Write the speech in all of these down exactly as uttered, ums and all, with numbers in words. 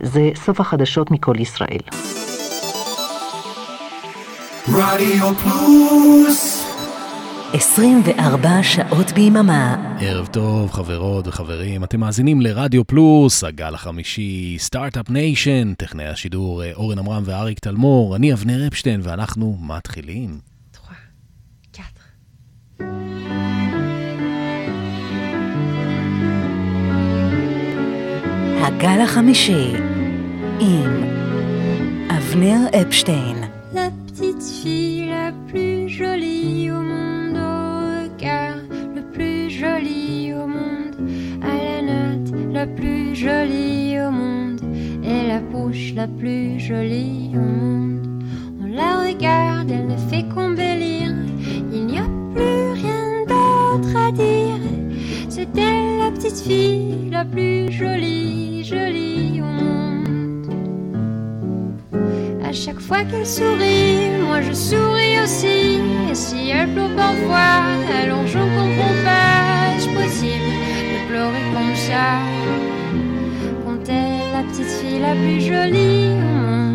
זה סוף החדשות מכל ישראל. רדיו פלוס עשרים וארבע שעות ביממה. ערב טוב חברות וחברים, אתם מאזינים לרדיו פלוס, הגל החמישי, סטארט-אפ ניישן, טכנאי השידור אורן אמרם ואריק תלמור, אני אבנר אפשטיין ואנחנו מתחילים. הגל החמישי עם אבנר אפשטיין. La petite fille la plus jolie au monde, au regard le plus joli au monde, à la note la plus jolie au monde, et la bouche la plus jolie au monde. On la regarde, elle ne fait qu'on bélir, il n'y a plus rien d'autre à dire. C'était la petite fille la plus jolie, jolie au monde. À chaque fois qu'elle sourit, moi je souris aussi. Et si elle pleure parfois, alors je comprends pas. Est-ce possible de pleurer comme ça quand elle, la petite fille la plus jolie au monde?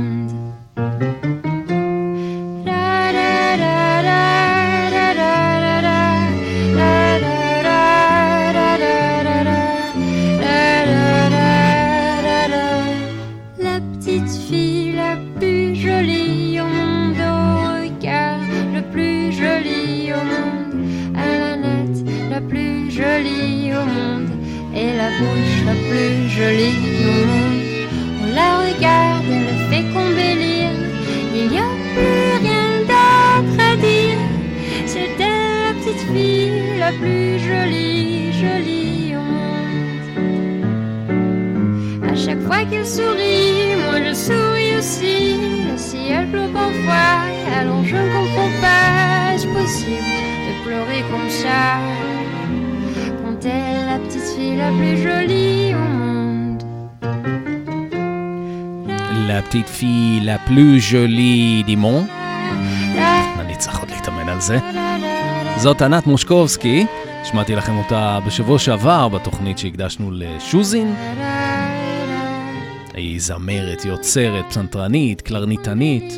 Bouche la plus jolie du monde. On la regarde, elle le fait combélir. Il n'y a plus rien d'autre à dire. C'était la petite fille la plus jolie, jolie au monde. À chaque fois qu'elle sourit, moi je souris aussi. Et si elle pleure parfois, alors je ne comprends pas. Est-ce possible de pleurer comme ça? C'est la petite fille la plus jolie au monde. La petite fille la plus jolie du monde. אני צריך עוד להתאמן על זה. זאת ענת מושקובסקי, שמעתי לכם אותה בשבוע שעבר בתוכנית שהקדשנו לשוזין. היא זמרת, יוצרת, פסנתרנית, קלרניתנית.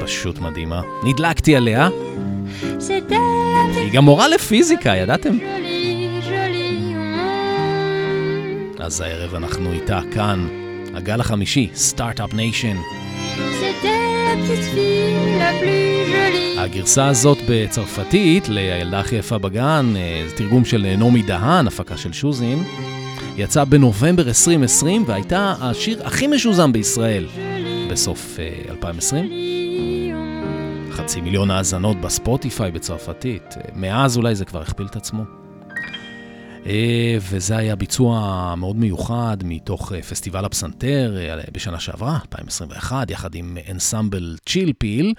פשוט מדהימה. נדלקתי עליה. היא גם מורה לפיזיקה, ידעתם? אז הערב אנחנו איתה כאן, הגל החמישי, סטארט-אפ ניישן. הגרסה הזאת בצרפתית, לילדה הכי יפה בגן, זה תרגום של נעמי דהן, הפקה של שוזין, יצאה בנובמבר עשרים עשרים, והייתה השיר הכי משוזם בישראל בסוף אלפיים עשרים. חצי מיליון האזנות בספוטיפיי בצרפתית. מאז אולי זה כבר הכפיל את עצמו. וזה היה ביצוע מאוד מיוחד מתוך פסטיבל הפסנתר בשנה שעברה, אלפיים עשרים ואחת, יחד עם אנסמבל צ'יל פיל.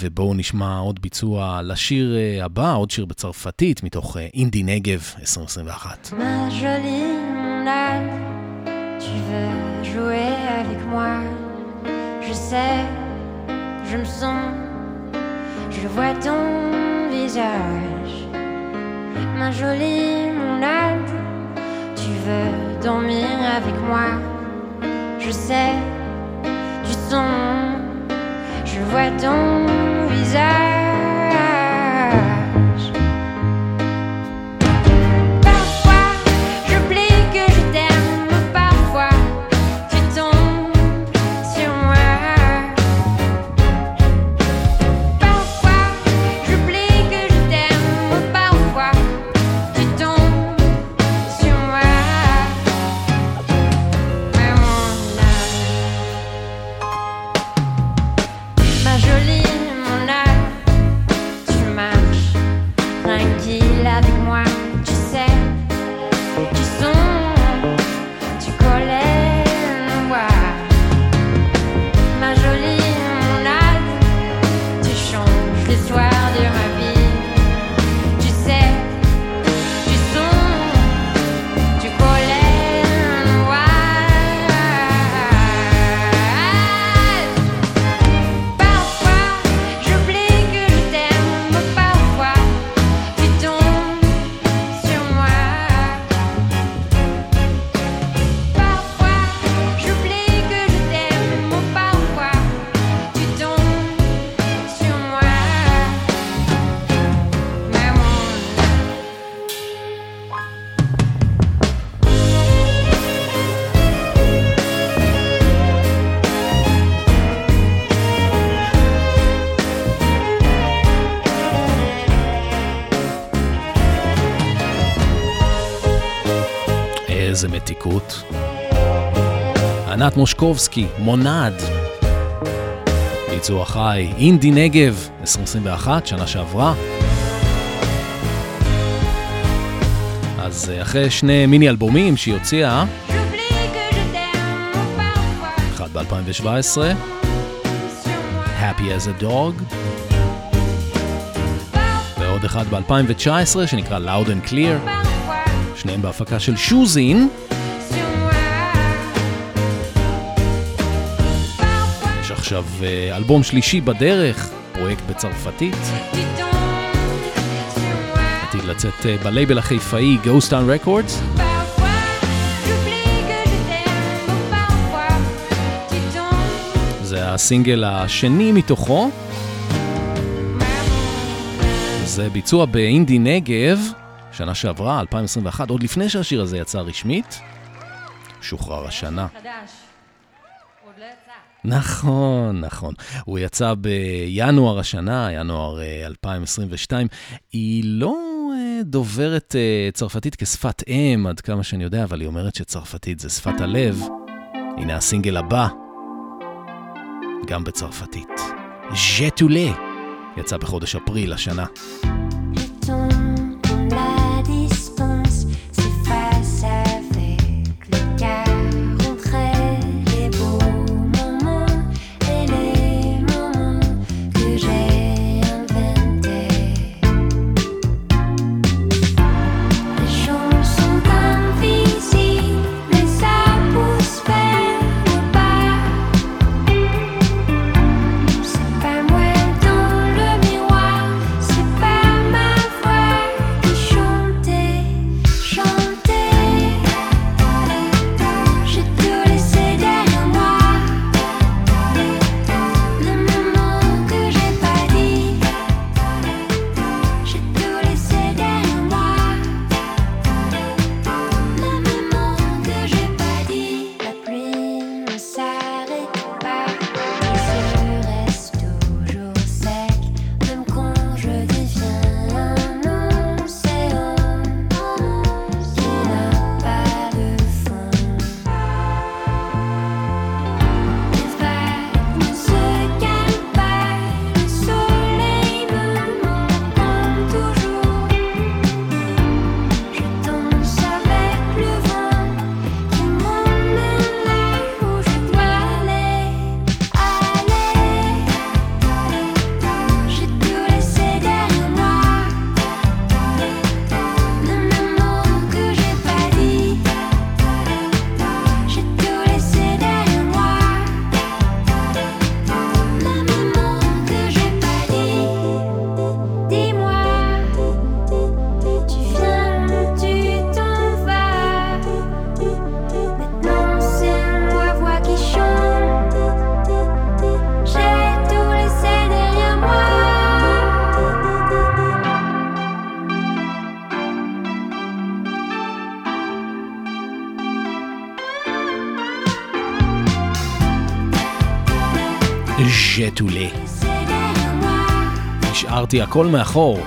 ובואו נשמע עוד ביצוע לשיר הבא, עוד שיר בצרפתית מתוך אינדי נגב עשרים עשרים ואחת. Ma jolie mon âme, tu veux jouer avec moi, je sais, je me sens, je vois ton visage. Ma jolie, mon âme, tu veux dormir avec moi, je sais, tu sens, je vois ton visage. Parfois, j'oublie que je t'aime, parfois tu tombes sur moi. Jolie mon âme, הרווקות. ענת מושקובסקי, מונד. ביצוע חי, אינדי נגב, עשרים ואחת, שנה שעברה. אז אחרי שני מיני אלבומים שהיא הוציאה, אחד ב-אלפיים שבע עשרה, Happy as a Dog, ועוד אחד ב-אלפיים תשע עשרה שנקרא Loud and Clear, שניהם בהפקה של שוזין. יש עכשיו אלבום שלישי בדרך, פרויקט בצרפתית, עתיד לצאת בלייבל החיפאי Gaussian Records. זה הסינגל השני מתוכו, זה ביצוע באינדי נגב, שנה שעברה, אלפיים עשרים ואחת, עוד לפני שהשיר הזה יצא רשמית, שוחרר השנה. נכון, נכון. הוא יצא בינואר השנה, ינואר אלפיים עשרים ושתיים. היא לא דוברת צרפתית כשפת אם, עד כמה שאני יודע, אבל היא אומרת שצרפתית זה שפת הלב. הנה הסינגל הבא, גם בצרפתית. ז'טולה, יצא בחודש אפריל השנה. ז'טולה. השארתי הכל מאחור.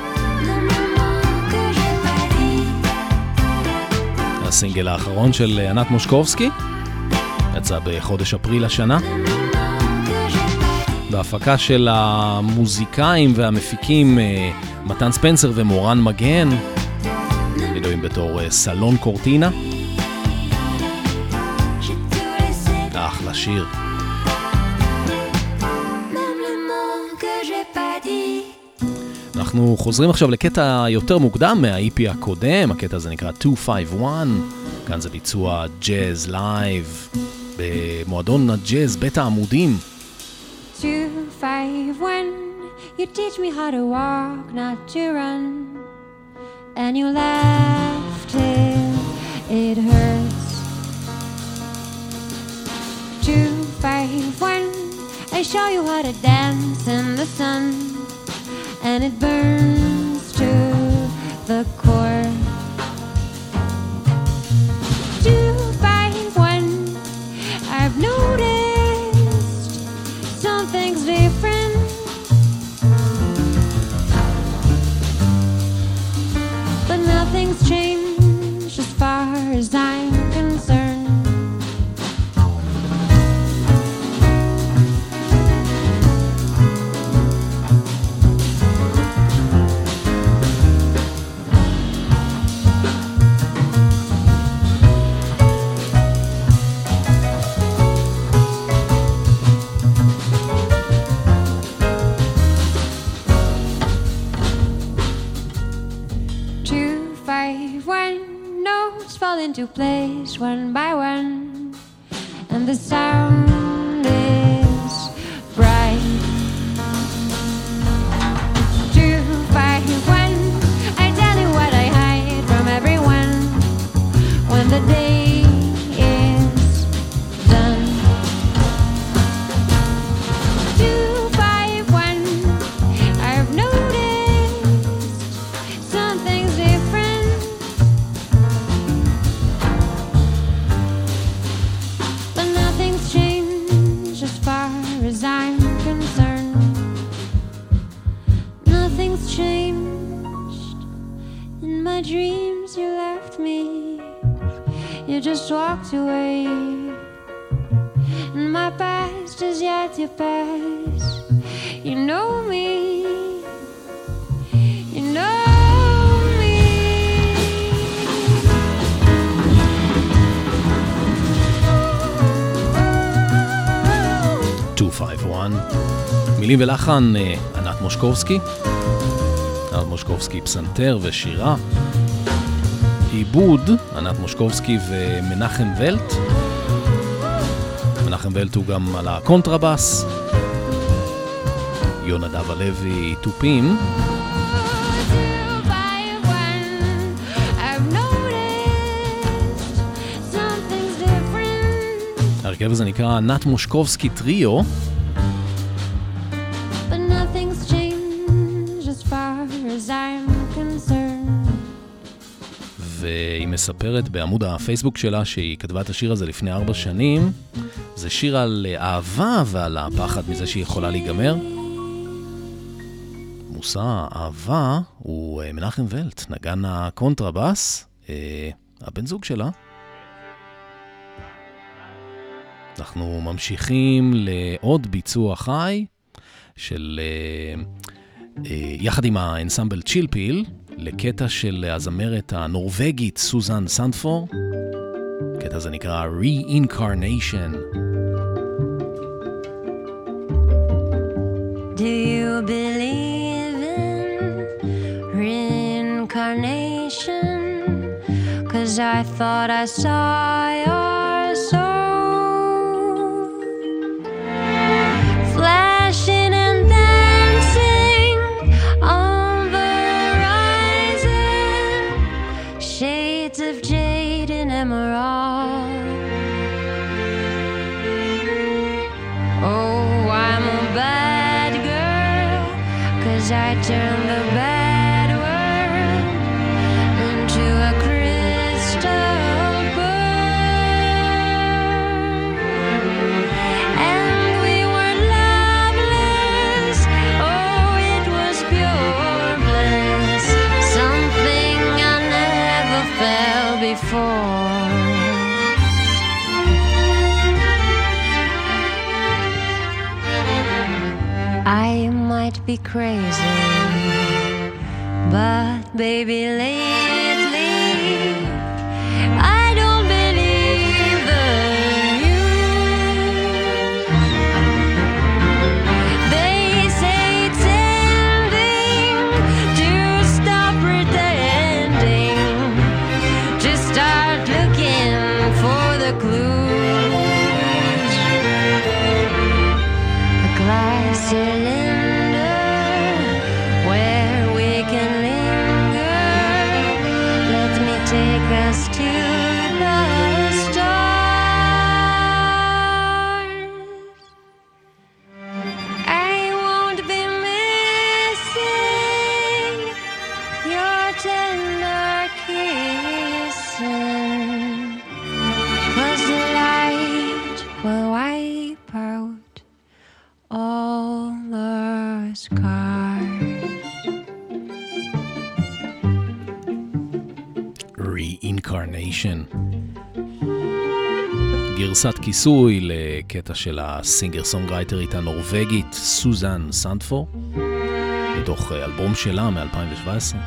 הסינגל האחרון של ענת מושקובסקי יצא בחודש אפריל השנה, בהפקה של המוזיקאים והמפיקים מתן ספנסר ומורן מגן, ידועים בתור סלון קורטינה. אחלה שיר. אנחנו חוזרים עכשיו לקטע יותר מוקדם מה-אי פי הקודם, הקטע הזה נקרא מאתיים חמישים ואחת, כאן זה ביצוע ג'אז לייב במועדון הג'אז בית העמודים. מאתיים חמישים ואחת, you teach me how to walk, not to run, and you laugh till it hurts. מאתיים חמישים ואחת, I show you how to dance in the sun, and it burns to the core. Two by one, I've noticed something's different. But nothing's changed as far as I'm concerned. place one by one, and the sound is bright. Two, five, one, I tell you what I hide from everyone when the day is done. Two, five, one, I've noticed something's different. But nothing's changed as far as I'm concerned. Nothing's changed in my dreams. You left me. You just walked away, and my past is yet your past. You know me, you know me. מאתיים חמישים ואחת, מילים ולחן ענת מושקובסקי. ענת מושקובסקי פסנתר ושירה. עיבוד, ענת מושקובסקי ומנחם ולט. מנחם ולט הוא גם על הקונטרבאס. יונדב הלוי תופים. הרכב הזה נקרא ענת מושקובסקי טריו. מספרת בעמוד הפייסבוק שלה שהיא כתבה את השיר הזה לפני ארבע שנים. זה שיר על אהבה ועל הפחד מזה שהיא יכולה להיגמר. מושא האהבה הוא מנחם ולט, נגן הקונטרבאס, הבן זוג שלה. אנחנו ממשיכים לעוד ביצוע חי של יחד עם האנסמבל צ'יל פיל, לקטע של הזמרת הנורווגית סוזן סנדפור. קטע זה נקרא Reincarnation. Do you believe in reincarnation? 'Cause I thought I saw your soul flashing and dancing on shades of jade and emerald. Oh, I'm a bad girl, 'cause I turn the bad world into a crystal pearl. And we were loveless, oh, it was pure bliss, something I never felt before. I might be crazy, but baby lately I don't believe the news. They say it's ending, to stop pretending, to start looking for the clues. A glass cylinder גרסת כיסוי לקטע של הסינגר סונגרייטרית הנורווגית סוזן סנדפור מתוך אלבום שלה מ-אלפיים שבע עשרה.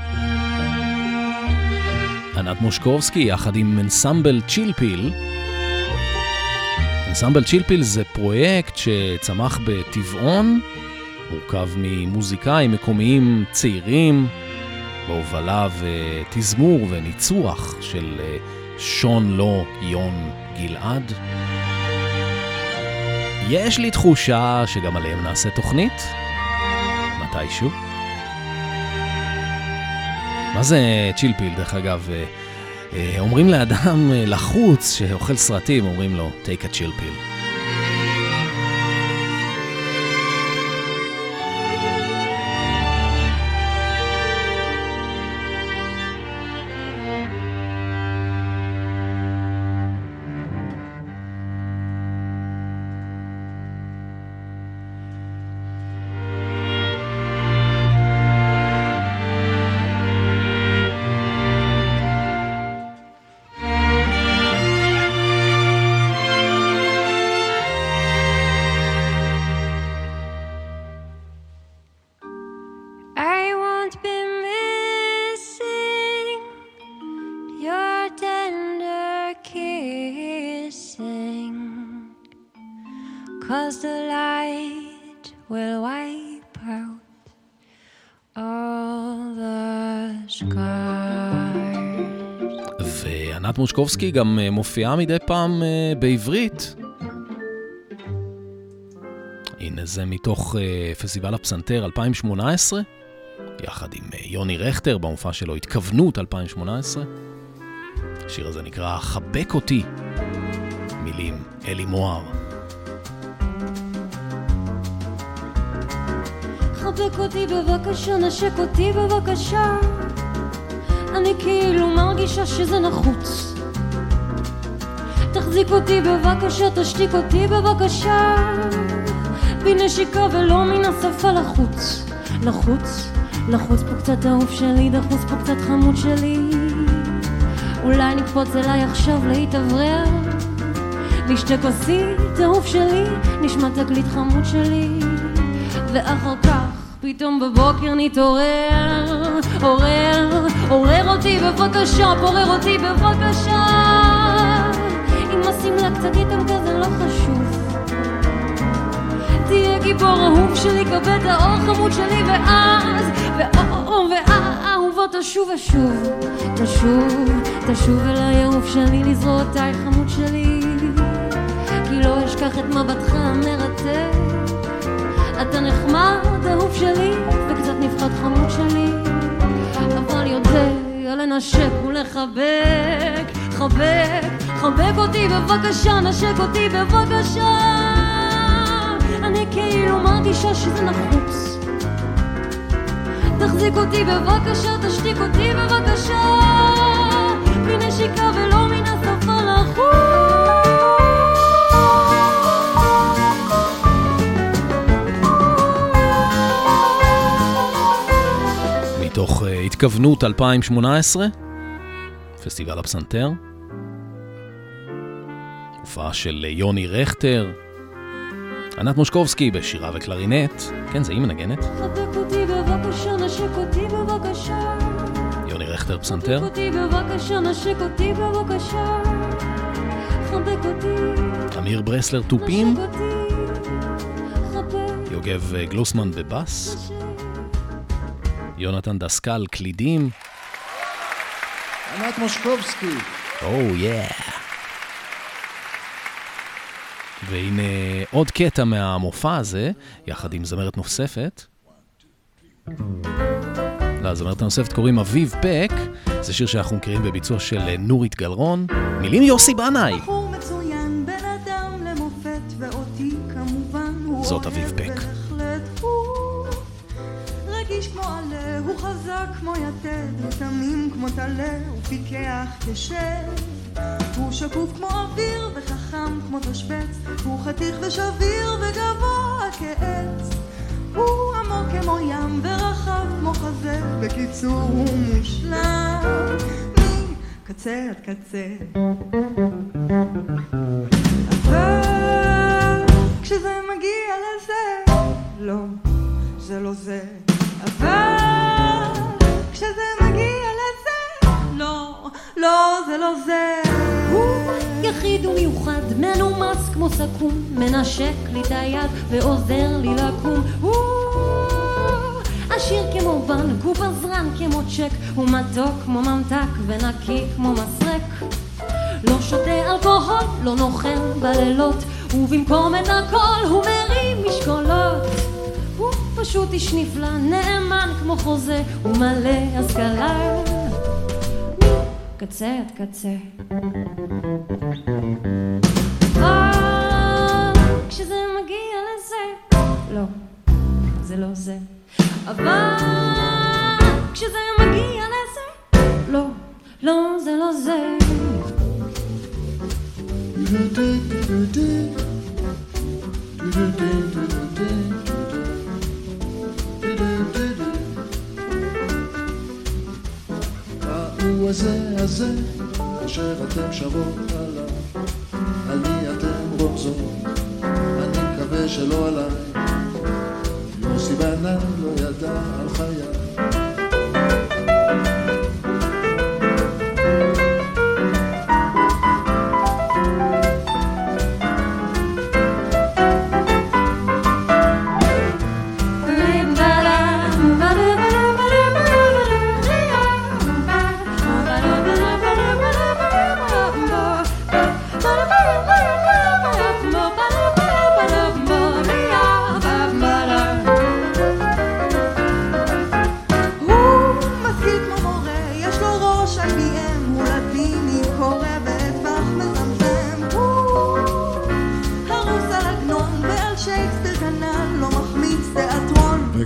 ענת מושקובסקי יחד עם אנסמבל צ'יל פיל. אנסמבל צ'יל פיל זה פרויקט שצמח בטבעון, מורכב ממוזיקאים מקומיים צעירים בהובלה ותזמור וניצוח של שון לו יון גלעד. יש לי תחושה שגם עליהם נעשה תוכנית מתישהו. מה זה צ'יל פיל, דרך אגב? אומרים לאדם לחוץ שאוכל סרטים, אומרים לו take a chill pill. ענת מושקובסקי גם מופיעה מדי פעם בעברית. הנה זה מתוך פסטיבל הפסנתר אלפיים שמונה עשרה, יחד עם יוני רכטר במופע שלו התכוונות אלפיים שמונה עשרה. השיר הזה נקרא חבק אותי, מילים אלי מוהר. חבק אותי בבקשה, נשק אותי בבקשה, אני כאילו מרגישה שזה נחוץ. תחזיק אותי בבקשה, תשתיק אותי בבקשה, בנשיקה ולא מן השפה לחוץ. לחוץ, לחוץ פה קצת אהוב שלי, דחוץ פה קצת חמוד שלי, אולי נקפוץ אליי עכשיו להתאוורר, נשתה כוסית אהוב שלי, נשמע תקליט חמוד שלי, ואחר כך פתאום בבוקר נתעורר. עורר, עורר אותי בבקשה, פורר אותי בבקשה, אם עושים לה קצת איתם כזה לא חשוב, תהיה גיבור אהוב שלי, כבד האור חמוד שלי, ואז, ואו, ואהובות תשוב ושוב, תשוב, תשוב אליי אהוב שלי, לזרועותיי חמוד שלי, כי לא אשכח את מבטך המרתק, אתה נחמד אהוב שלי, וקצת נפחד חמוד שלי, אבל יודע לנשק ולחבק. חבק, חבק אותי בבקשה, נשק אותי בבקשה, אני כאילו מרגישה שזה נחוץ. תחזיק אותי בבקשה, תשתיק אותי בבקשה, מנשיקה ולא מן השפה לחוץ. מתוך התכוונות אלפיים שמונה עשרה, פסטיבל הפסנתר, הופעה של יוני רכטר, ענת מושקובסקי בשירה וקלרינט, כן זה היא מנגנת, חבק אותי בבקשה, נשק אותי בבקשה, יוני רכטר פסנתר, חבק אותי בבקשה, נשק אותי בבקשה, חבק אותי, אמיר ברסלר טופים, נשק אותי, יוגב גלוסמן בבס, יונתן דסקל קלידים, ענת מושקובסקי, או יא. והנה עוד קטע מהמופע הזה יחד עם זמרת נוספת. לא, זמרת נוספת קוראים אביב בק, זה שיר שאנחנו מכירים בביצוע של נורית גלרון, מילים יוסי בנאי. זאת אביב בק. הוא חזק כמו יתד, הוא תמים כמו תלה, הוא פיקח ישב, הוא שקוף כמו אוויר וחכם כמו תשבץ, הוא חתיך ושביר וגבוה כעץ, הוא עמוק כמו ים ורחב כמו חזה, בקיצור הוא מושלם מקצה עד קצה. אבל כשזה מגיע לזה, לא, זה לא זה. אבל כשזה מגיע לזה, לא, לא, זה לא זה. הוא יחיד ומיוחד, מנומס כמו סכום, מנשק לי את היד ועוזר לי לקום. הוא עשיר כמו בנק, הוא בזרן כמו צ'ק, הוא מתוק כמו ממתק ונקי כמו מסרק, לא שותה אלכוהול, לא נוחם בלילות, ובמקום את הכל הוא מרים משקולות. הוא פשוט איש נפלא, נאמן כמו חוזה, הוא מלא השכלה מקצה עד קצה. אבל כשזה מגיע לזה, לא, זה לא זה. אבל כשזה מגיע לזה, לא, לא, זה לא זה. האו הזה הזה, אשר אתם שרות עליו, אני אתם רומזות, אני מקווה שלא עליי, יוסי בנה לא ידע על חיי.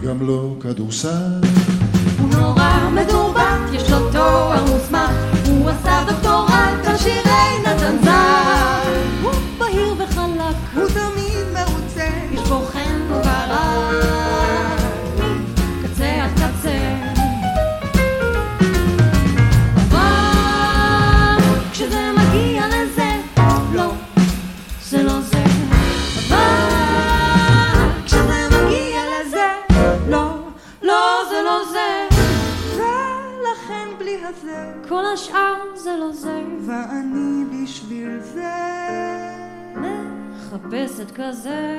גם לא כדורסל. הוא נורא מדורבט, יש לו תואר מוסמך, הוא עשה דוקטורט על שירי נתן זר. הוא בהיר וחלק, הוא תמיד מרוצה, יש בו חן וברק, קצה עד קצה. אבל כשזה מגיע לזה, לא, זה לא זה. כל השאר זה לא זה, ואני בשביל זה מחפשת כזה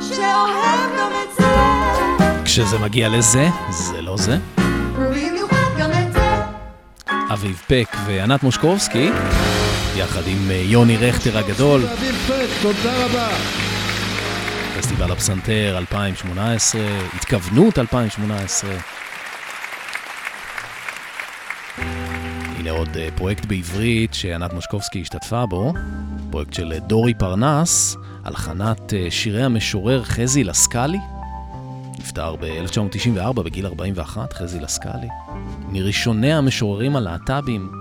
שאוהב גם את זה. כשזה מגיע לזה, זה לא זה. במיוחד גם את זה. אביב פק וענת מושקובסקי יחד עם יוני רכטר הגדול. אביב פק, תודה רבה. פסטיבל הפסנתר אלפיים שמונה עשרה, התכוונות אלפיים שמונה עשרה. הנה עוד פרויקט בעברית שענת מושקובסקי השתתפה בו, פרויקט של דורי פרנס, הלחנת שירי המשורר חזי לסקלי, נפטר ב-אלף תשע מאות תשעים וארבע בגיל ארבעים ואחת, חזי לסקלי, מראשוני המשוררים הלהט"בים.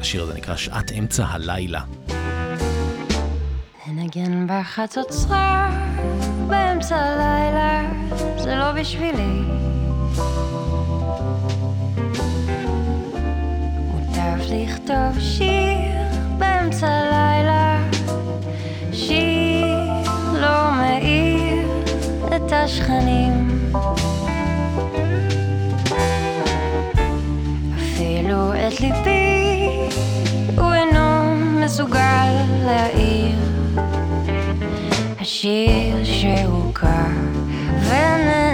השיר הזה נקרא שעת אמצע הלילה. מנגן בחצות שרר, באמצע הלילה, זה לא בשבילי. לכתוב שיר באמצע הלילה, שיר לא מאיר את השכנים, אפילו את ליבי הוא אינו מסוגל להעיר. השיר שהוקע ונאנס,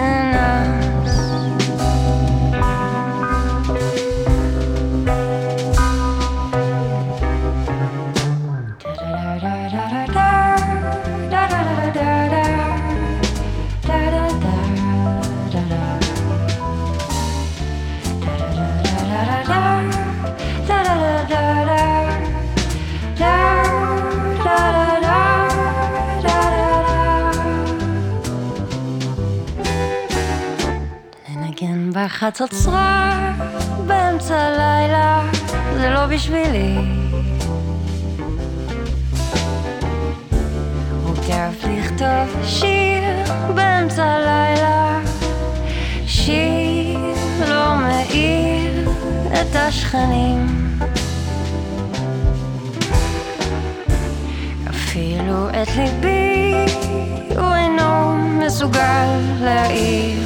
בחצות שרר, באמצע הלילה, זה לא בשבילי. מוטב לכתוב שיר באמצע הלילה, שיר לא מאיר את השכנים, אפילו את ליבי הוא אינו מסוגל להעיר.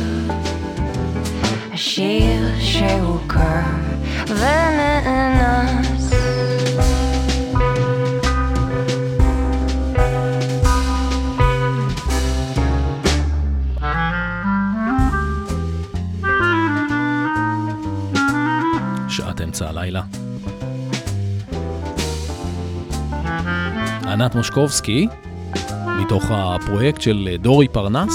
השיר שהוקע ונאנס, שעת אמצע הלילה. ענת מושקובסקי, מתוך הפרויקט של דורי פרנס,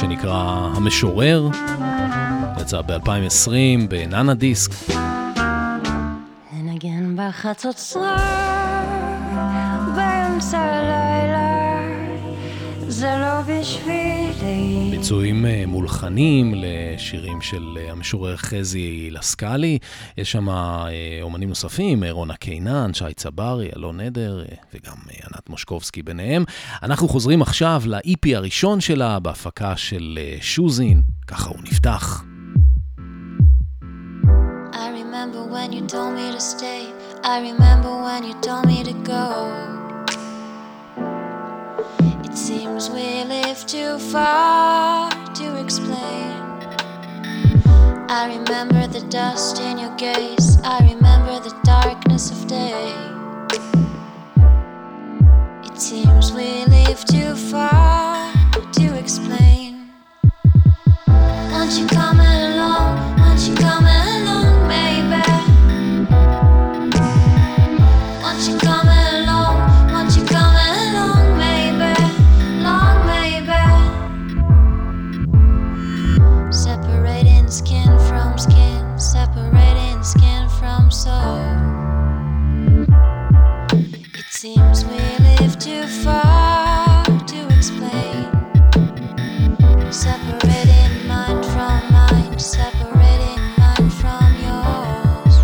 שנקרא המשורר, יצא ב-אלפיים ועשרים בננה דיסק. ונגן בחצות סרר, באמצע הלילה, זה לא בשבילי. ביצועים מולחנים לשירים של המשורר חזי לסקלי. יש שם אומנים נוספים, ארונה קינן, שי צברי, אלון נדר וגם ענת מושקובסקי ביניהם. אנחנו חוזרים עכשיו לאיפי הראשון שלה בהפקה של שוזין, ככה הוא נפתח. I remember when you told me to stay, I remember when you told me to go. It seems we live too far to explain. I remember the dust in your gaze, I remember the darkness of day. It seems we live too far to explain. Won't you come along, won't you come along, baby? Won't you come along? Skin from skin, separating skin from soul. It seems we live too far to explain. Separating mind from mind, separating mind from yours.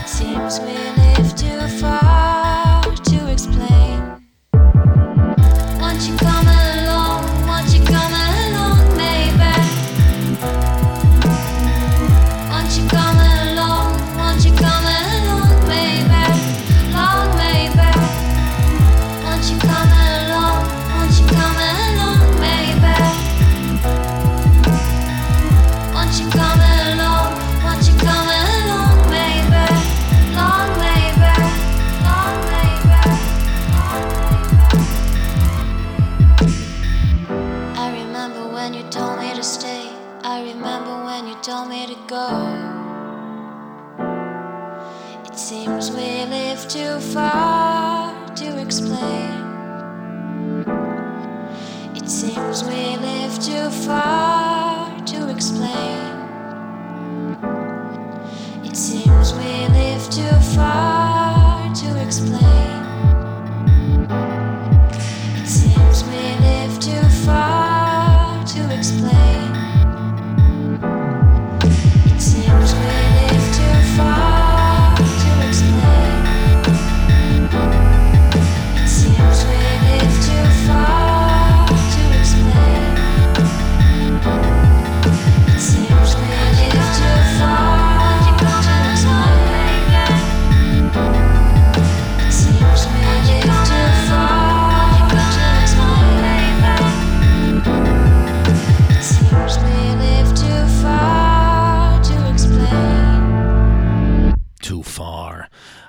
It seems we live too far to explain. Won't you come along? Won't you come along? Too far to explain. It seems we live too far to explain. It seems we live too far to explain. It seems we live too far to explain. It seems we live too far.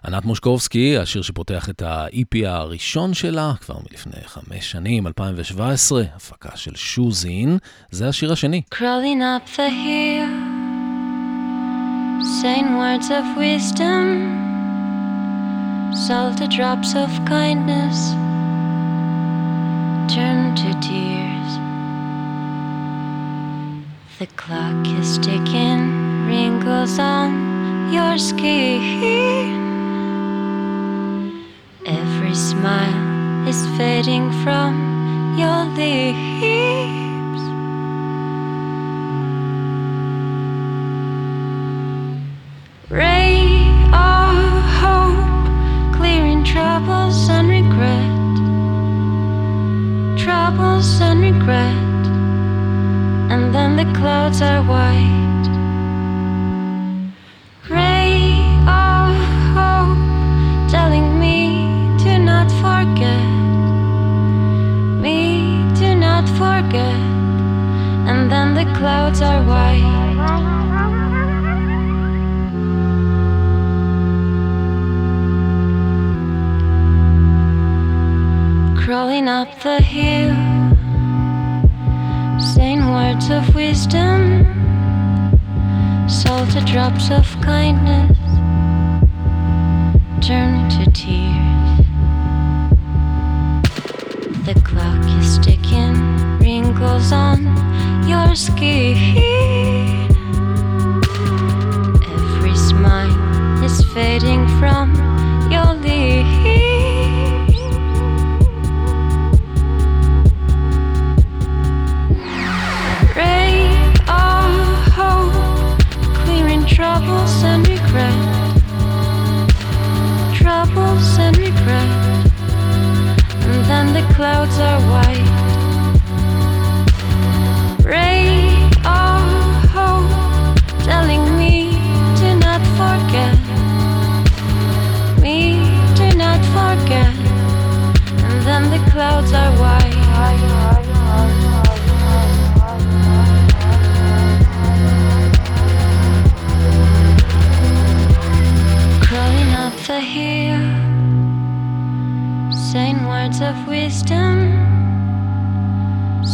ענת מושקובסקי, השיר שפותח את ה-אי פי הראשון שלה, כבר מלפני חמש שנים, אלפיים שבע עשרה, הפקה של שוזין, זה השיר השני. Crawling up the hill, saying words of wisdom, salted drops of kindness, turn to tears. The clock is ticking, wrinkles on your skin. Every smile is fading from your lips. Ray of hope, clearing troubles and regret. Troubles and regret. And then the clouds are white. Ray of hope, telling me do not forget, me do not forget, and then the clouds are white. Crawling up the hill, saying words of wisdom, salted drops of kindness, turn to tears. The clock is ticking, wrinkles on your skin. Every smile is fading from your lips. Troubles and regret, troubles and regret, and then the clouds are white. Ray of hope telling me to not forget, me to not forget, and then the clouds are white. The hill, saying words of wisdom,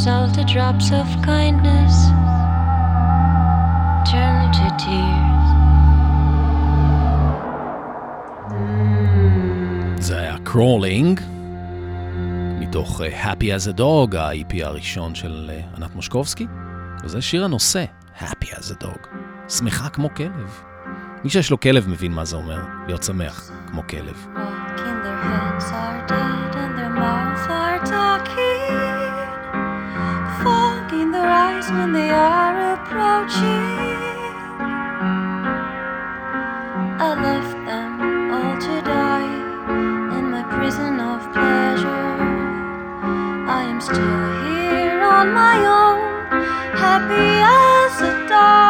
salted drops of kindness turn to tears. זה היה Crawling מתוך Happy as a Dog, ה-אי פי הראשון של ענת מושקובסקי, וזה שיר הנושא, Happy as a Dog, שמחה כמו כלב. מי שיש לו כלב מבין מה זה אומר, להיות שמח כמו כלב. I left them all to die in my prison of pleasure. I am still here on my own, happy as a dog.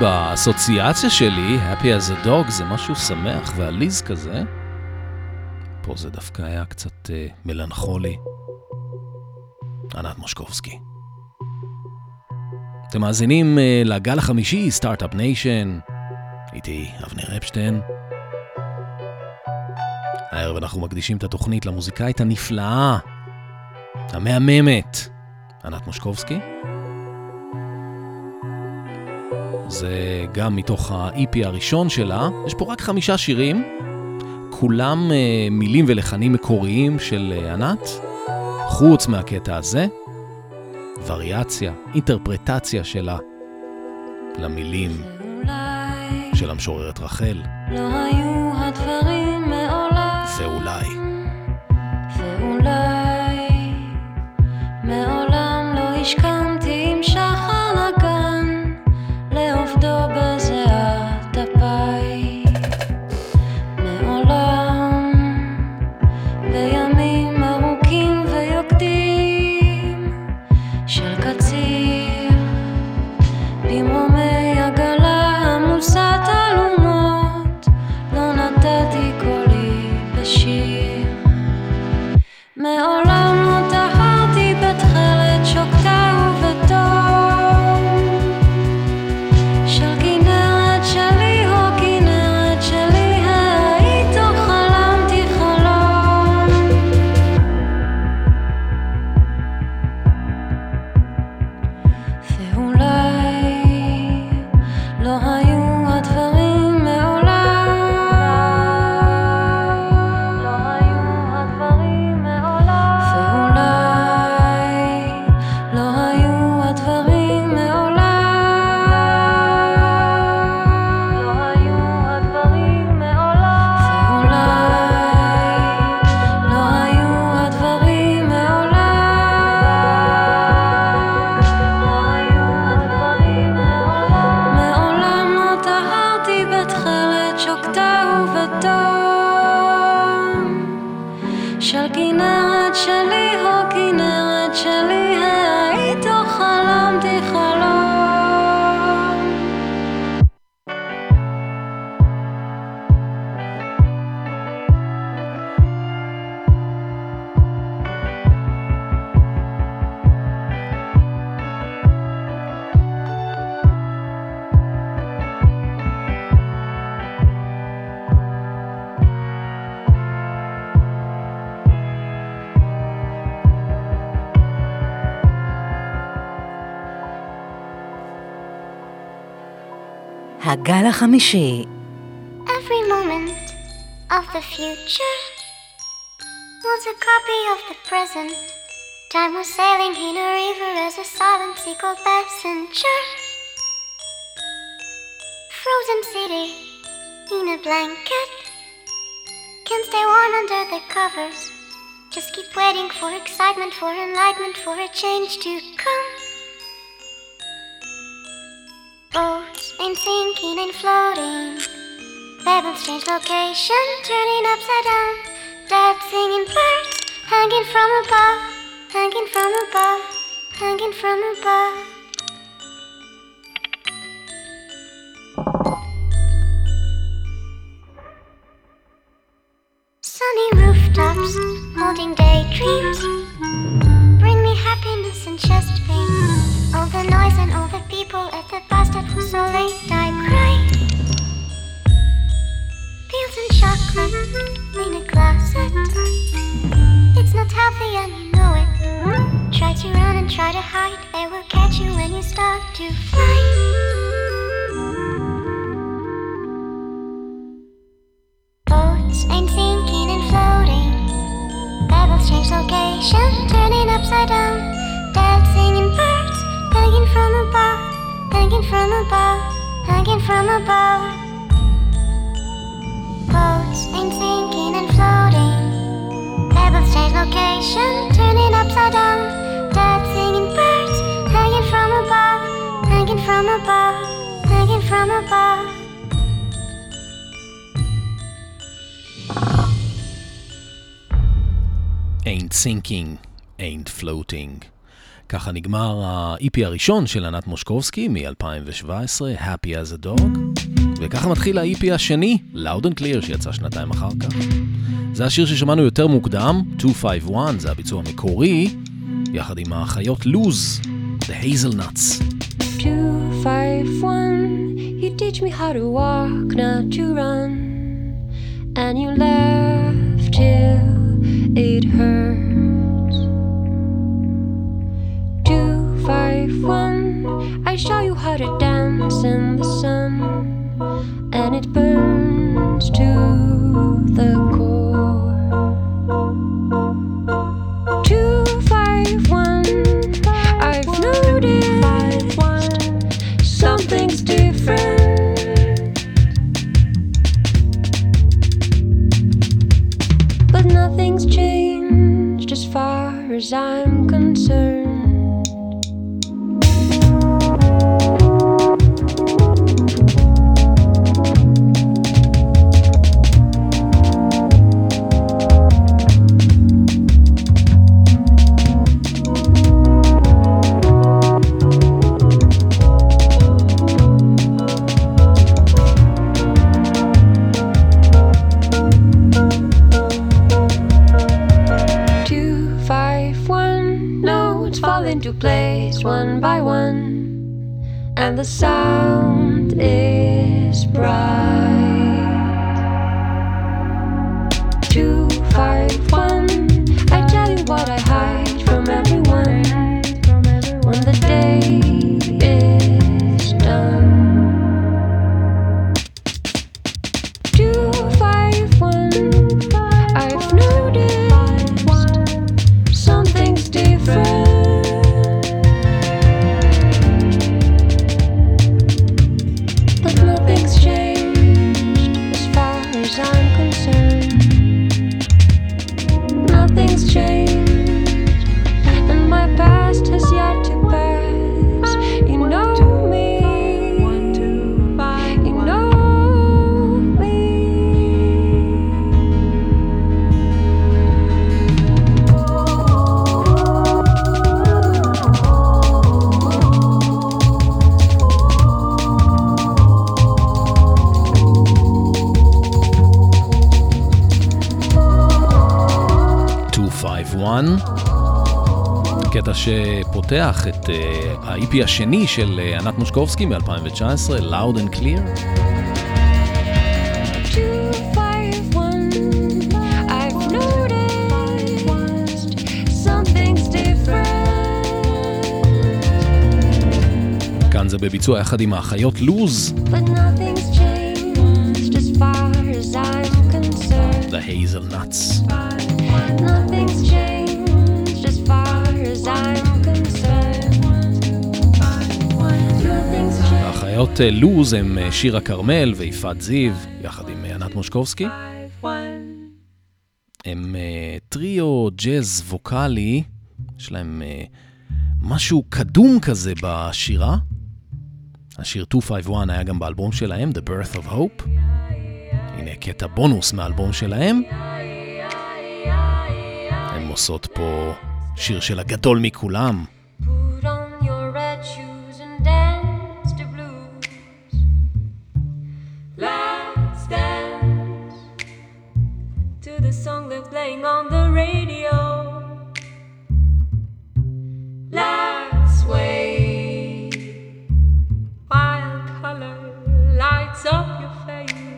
באסוציאציה שלי, Happy as a Dog זה משהו שמח ועליז כזה. פה זה דווקא היה קצת uh, מלנחולי. ענת מושקובסקי. אתם מאזינים uh, לגל החמישי, סטארט-אפ ניישן. איתי אבנר אפשטיין. הערב אנחנו מקדישים את התוכנית למוזיקאית הנפלאה, המהממת, ענת מושקובסקי. זה גם מתוך ה-אי פי הראשון שלה. יש פה רק חמישה שירים, כולם אה, מילים ולחנים מקוריים של אה, ענת, חוץ מהקטע הזה, וריאציה, אינטרפרטציה שלה למילים של המשוררת רחל. לא היו הדברים מעולם, ואולי ואולי מעולם לא השכמתי עם שחר הגן. הגל החמישי. Every moment of the future was a copy of the present. Time was sailing in a river as a silent seagull passenger. Frozen city in a blanket. Can't stay warm under the covers. Just keep waiting for excitement, for enlightenment, for a change to come. Boats been sinking and floating. Pebbles change location, turning upside down. Dead singing birds, hanging from above, hanging from above, hanging from above. Sunny rooftops, holding daydreams. Bring me happiness and chest pain. All the noise and all the people at the bus stop were so late I cried. Pills and chocolate in a closet. It's not healthy and you know it. Try to run and try to hide. They will catch you when you start to fly. Boats ain't sinking and floating. Pebbles change location, turning upside down. Dancing in birds, hanging from above, hanging from above, hanging from above. Boats ain't sinking and floating. Pebbles change location, turning upside down. Dead singing birds, hanging from above, hanging from above, hanging from above. Ain't sinking, ain't floating. ככה נגמר ה-אי פי הראשון של ענת מושקובסקי מ-אלפיים שבע עשרה, Happy as a Dog. וככה מתחיל ה-אי פי השני, Loud and Clear, שיצא שנתיים אחר כך. זה השיר ששמענו יותר מוקדם, מאתיים חמישים ואחת, זה הביצוע המקורי, יחד עם החיות לוז, The Hazelnuts. two five one, you teach me how to walk, not to run, and you laugh till it hurts. two five one, I show you how to dance in the sun, and it burns to the core. two five one, I've noticed something's different, but nothing's changed as far as I'm concerned. Place one by one, and the sound is bright. Two, five, one. I tell you what I hide from everyone when the day is done. Two, five, one. I've noticed something's different. קטע שפותח את uh, ה-אי פי השני של uh, ענת מושקובסקי מ-אלפיים תשע עשרה, Loud and Clear. זה בביצוע יחד עם האחיות לוז. The Hazelnuts. Nothing's changed as far as I'm concerned. האחיות לוז הם שירה קרמל ויפעת זיו, יחד עם ענת מושקובסקי. הם טריו ג'אז ווקלי, יש להם משהו קדום כזה בשירה. השיר מאתיים ואחת היה גם באלבום שלהם, The Birth of Hope. הנה קטע בונוס מהאלבום שלהם. הם עושות פה שיר של הגדול מכולם. Playing on the radio Let's wait While color lights up your face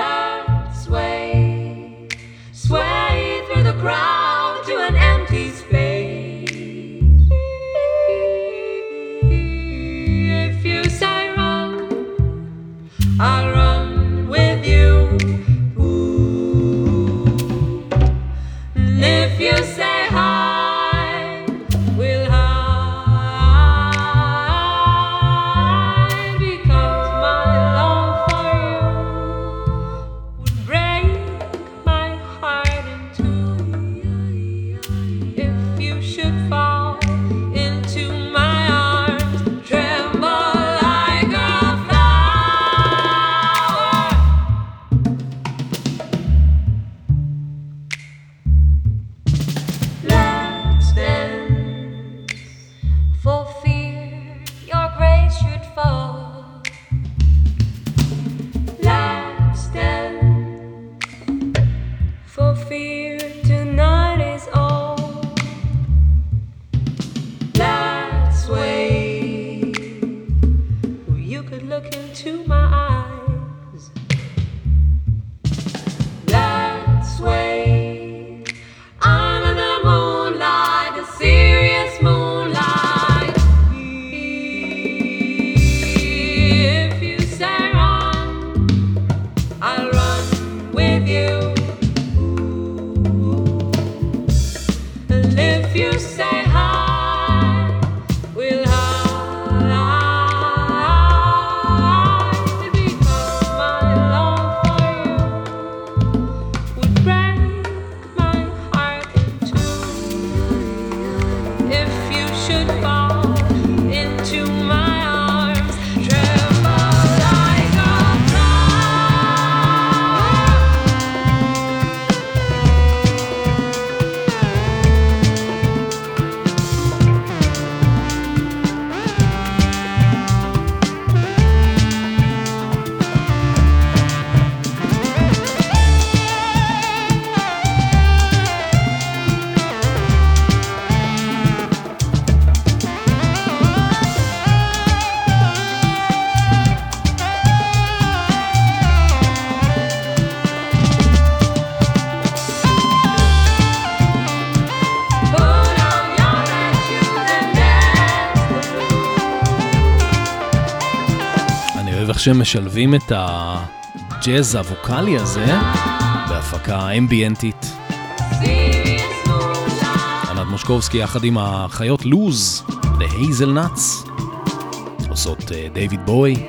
Let's wait Sway through the crowd to an empty space If you say run I'll run with you שמשלבים את הג'אז הווקלי הזה בהפקה אמביאנטית. ענת מושקובסקי יחד עם החיות לוז, The Hazelnuts, עושות דיוויד בוי,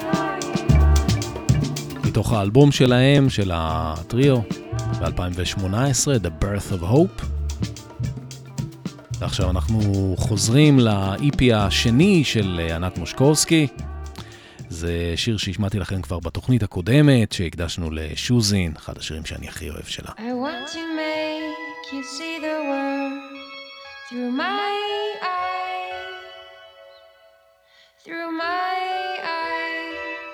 מתוך האלבום שלהם, של הטריו, ב-אלפיים ושמונה עשרה, The Birth of Hope. ועכשיו אנחנו חוזרים לאיפי השני של ענת מושקובסקי, זה שיר שהשמעתי לכם כבר בתוכנית הקודמת שהקדשנו לשוזין, אחד השירים שאני הכי אוהב שלה. I want to make you see the world through my eyes, through my eyes.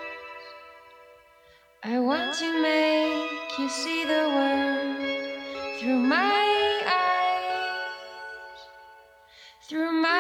I want to make you see the world through my eyes, through my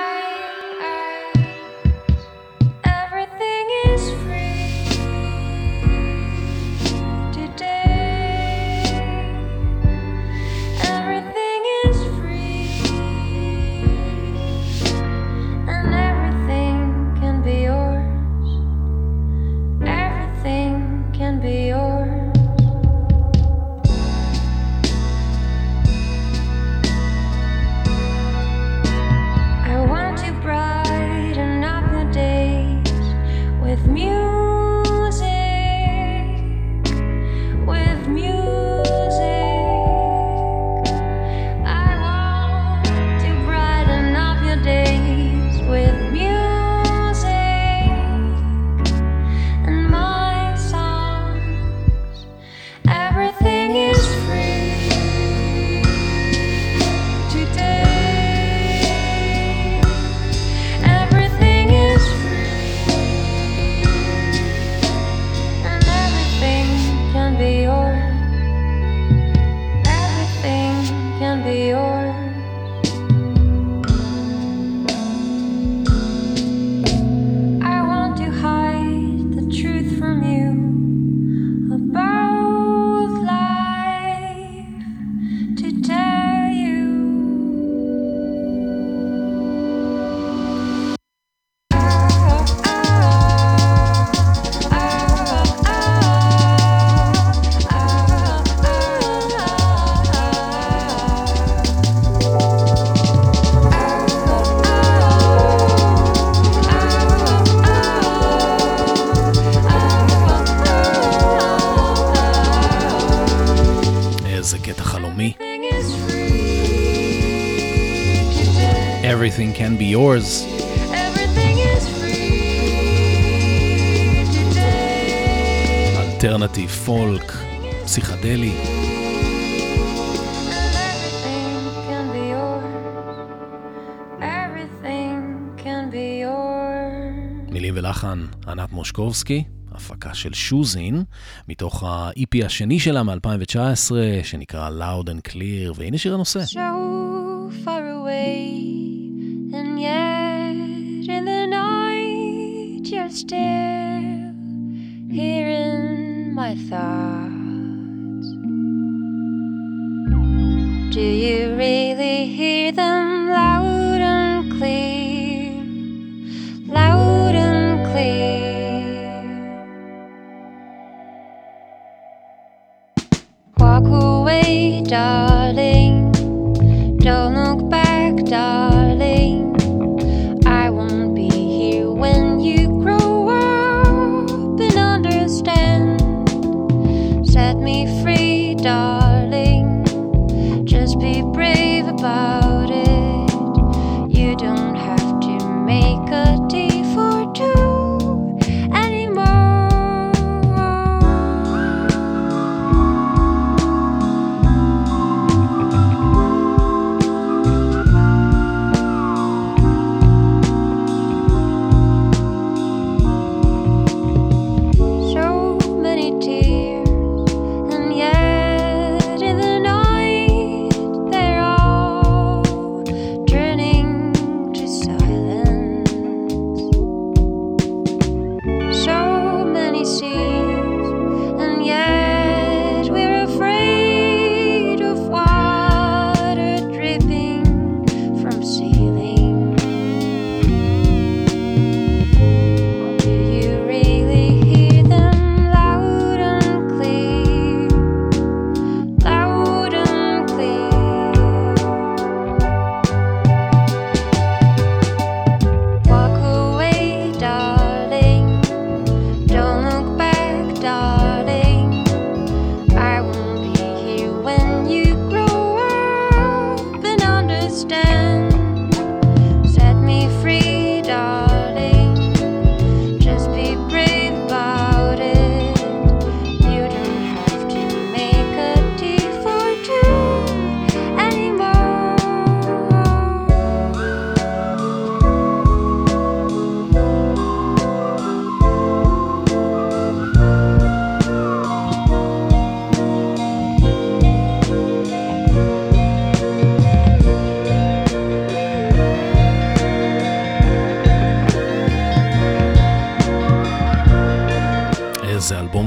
Everything Can Be Yours. Everything is free today. אלטרנטיב, פולק, פסיכדלי. מילים ולחן ענת מושקובסקי, הפקה של שוזין, מתוך ה-אי פי השני שלה מ-אלפיים תשע עשרה, שנקרא Loud and Clear, והנה שיר הנושא. So far away, and yet in the night you're still here in my thoughts. Do you really hear them loud and clear? Loud and clear. Walk away, darling. Don't look back, darling. I won't be here when you grow up and understand. Set me free, darling. Just be brave about it. You don't have to make a tea for two.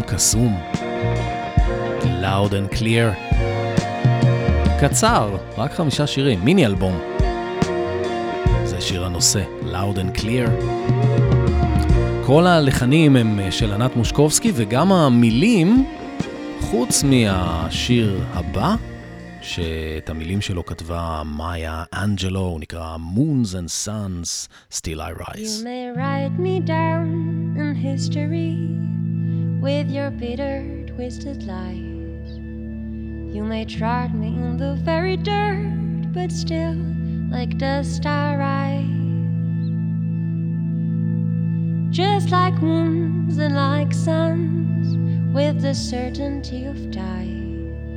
קסום, Loud and Clear, קצר, רק חמישה שירים, מיני אלבום. זה שיר הנושא, Loud and Clear. כל הלחנים הם של ענת מושקובסקי, וגם המילים, חוץ מהשיר הבא, שאת המילים שלו כתבה מאיה אנג'לו, הוא נקרא Moons and Suns, Still I Rise. You may write me down in history with your bitter, twisted lies. You may trod me in the very dirt, but still, like dust I rise. Just like moons and like suns, with the certainty of tides.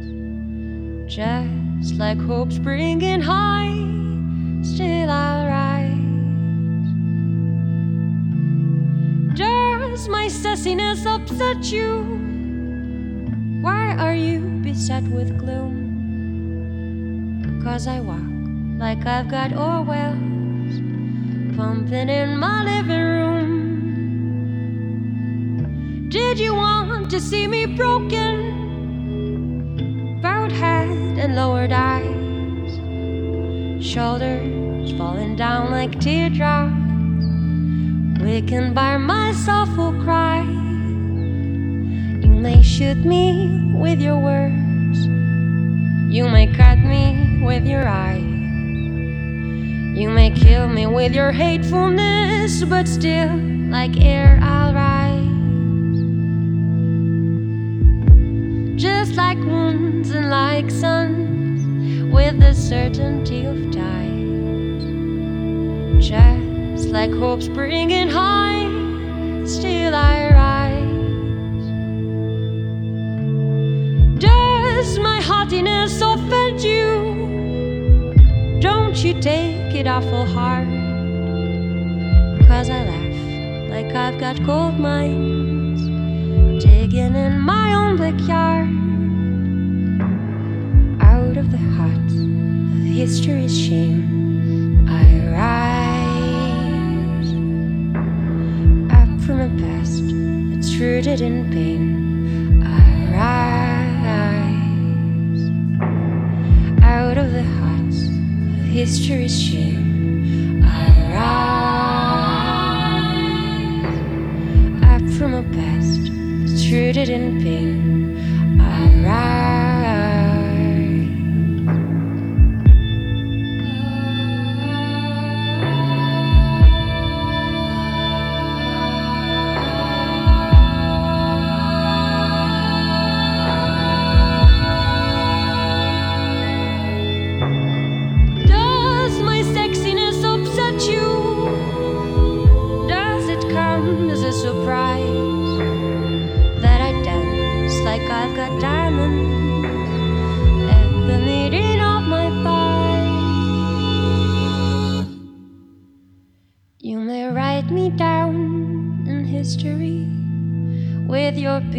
Just like hope springing high, still I rise. Just my sassiness upset you. Why are you beset with gloom? 'Cause I walk like I've got Orwell's pumping in my living room. Did you want to see me broken? Bowed head and lowered eyes, shoulders falling down like teardrops, wakened by my soulful cry. You may shoot me with your words, you may cut me with your eye, you may kill me with your hatefulness, but still, like air, I'll rise. Just like moons and like suns, with the certainty of tides. just like hope springing high, still I rise. Does my haughtiness offend you? Don't you take it awful hard, 'cause I laugh like I've got gold mines digging in my own backyard. Out of the heart of history's shame I rise. Up from a past that's rooted in pain I rise. Out of the heart of history's shame I rise. Up from a past that's rooted in pain I rise.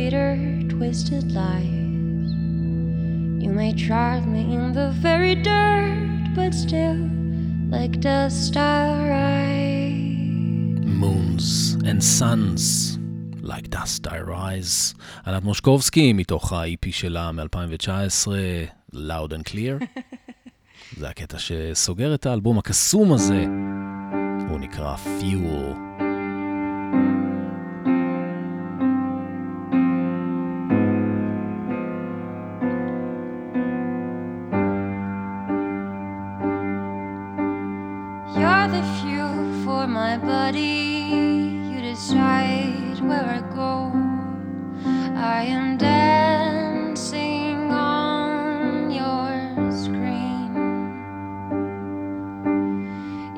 Bitter, twisted lies. You may trod me in the very dirt, but still, like dust, I rise. Moons and suns, like dust, I rise. ענת מושקובסקי, מתוך ה-אי פי שלה מ-אלפיים תשע עשרה, Loud and Clear. זה הקטע שסוגר את האלבום הקסום הזה. הוא נקרא Fuel.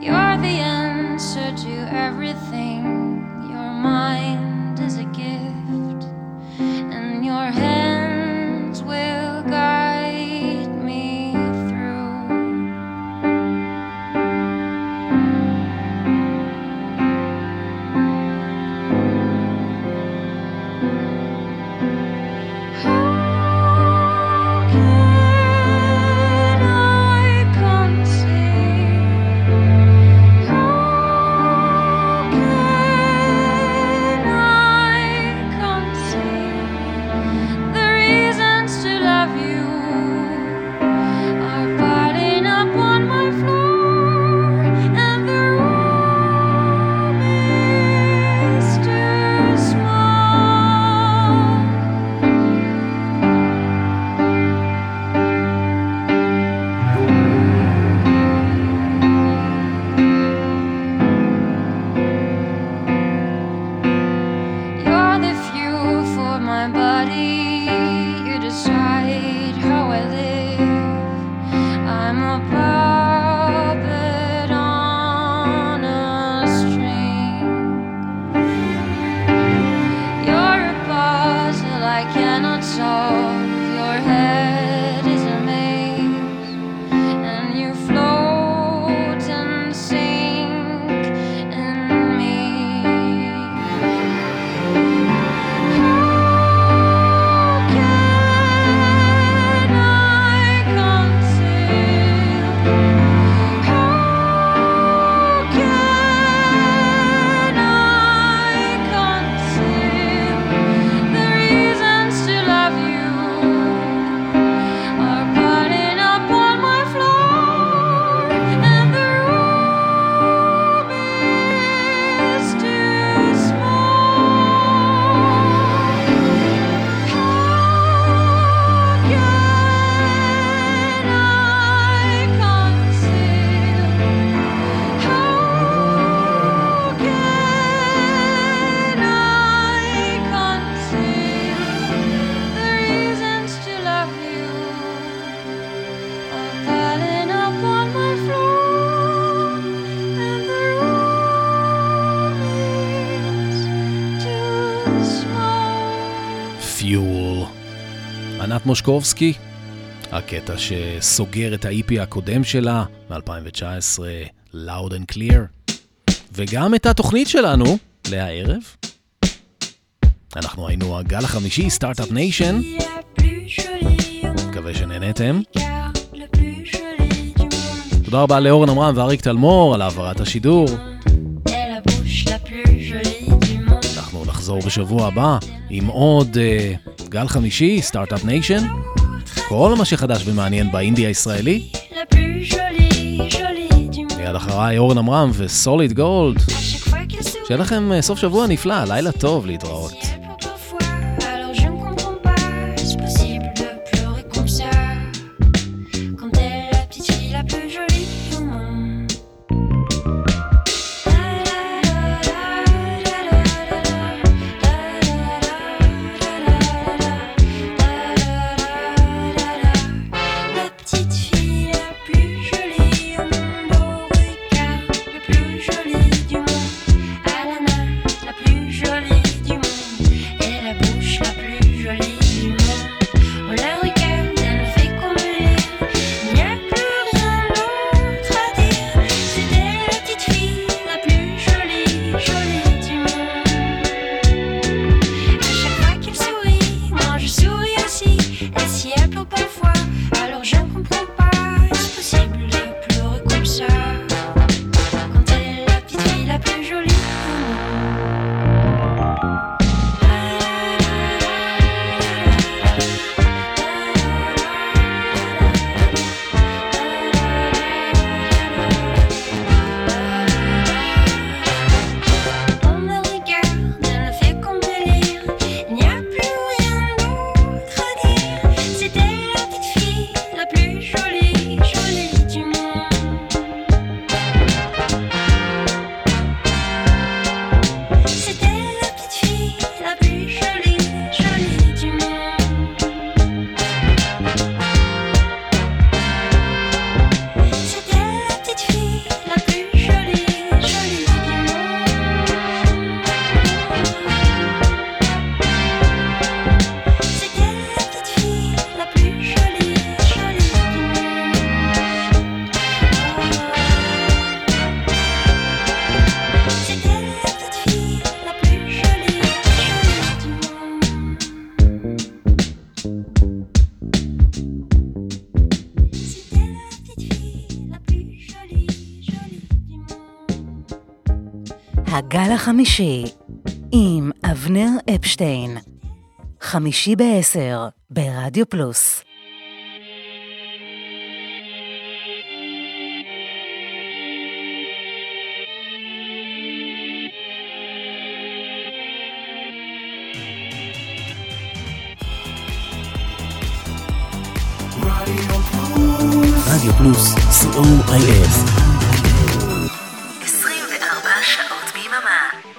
You Fuel. ענת מושקובסקי, הקטע שסוגר את ה-אי פי הקודם שלה מ-אלפיים תשע עשרה, Loud and Clear, וגם את התוכנית שלנו להערב. אנחנו היינו הגל החמישי, Startup Nation. מקווה שנהנתם. תודה רבה לאורן אמרם ואריק תלמור על העברת השידור. אנחנו נחזור בשבוע הבא עם עוד uh, גל חמישי, Startup Nation. כל מה שחדש ומעניין באינדיה הישראלי. מיד אחריי אורן אמרם וסוליד גולד. שיהיה לכם uh, סוף שבוע נפלא, לילה טוב, להתראות. הגל החמישי עם אבנר אפשטיין, חמישי בעשר ברדיו פלוס. רדיו פלוס, סי או איי אס. עשרים וארבע שעות ביממה.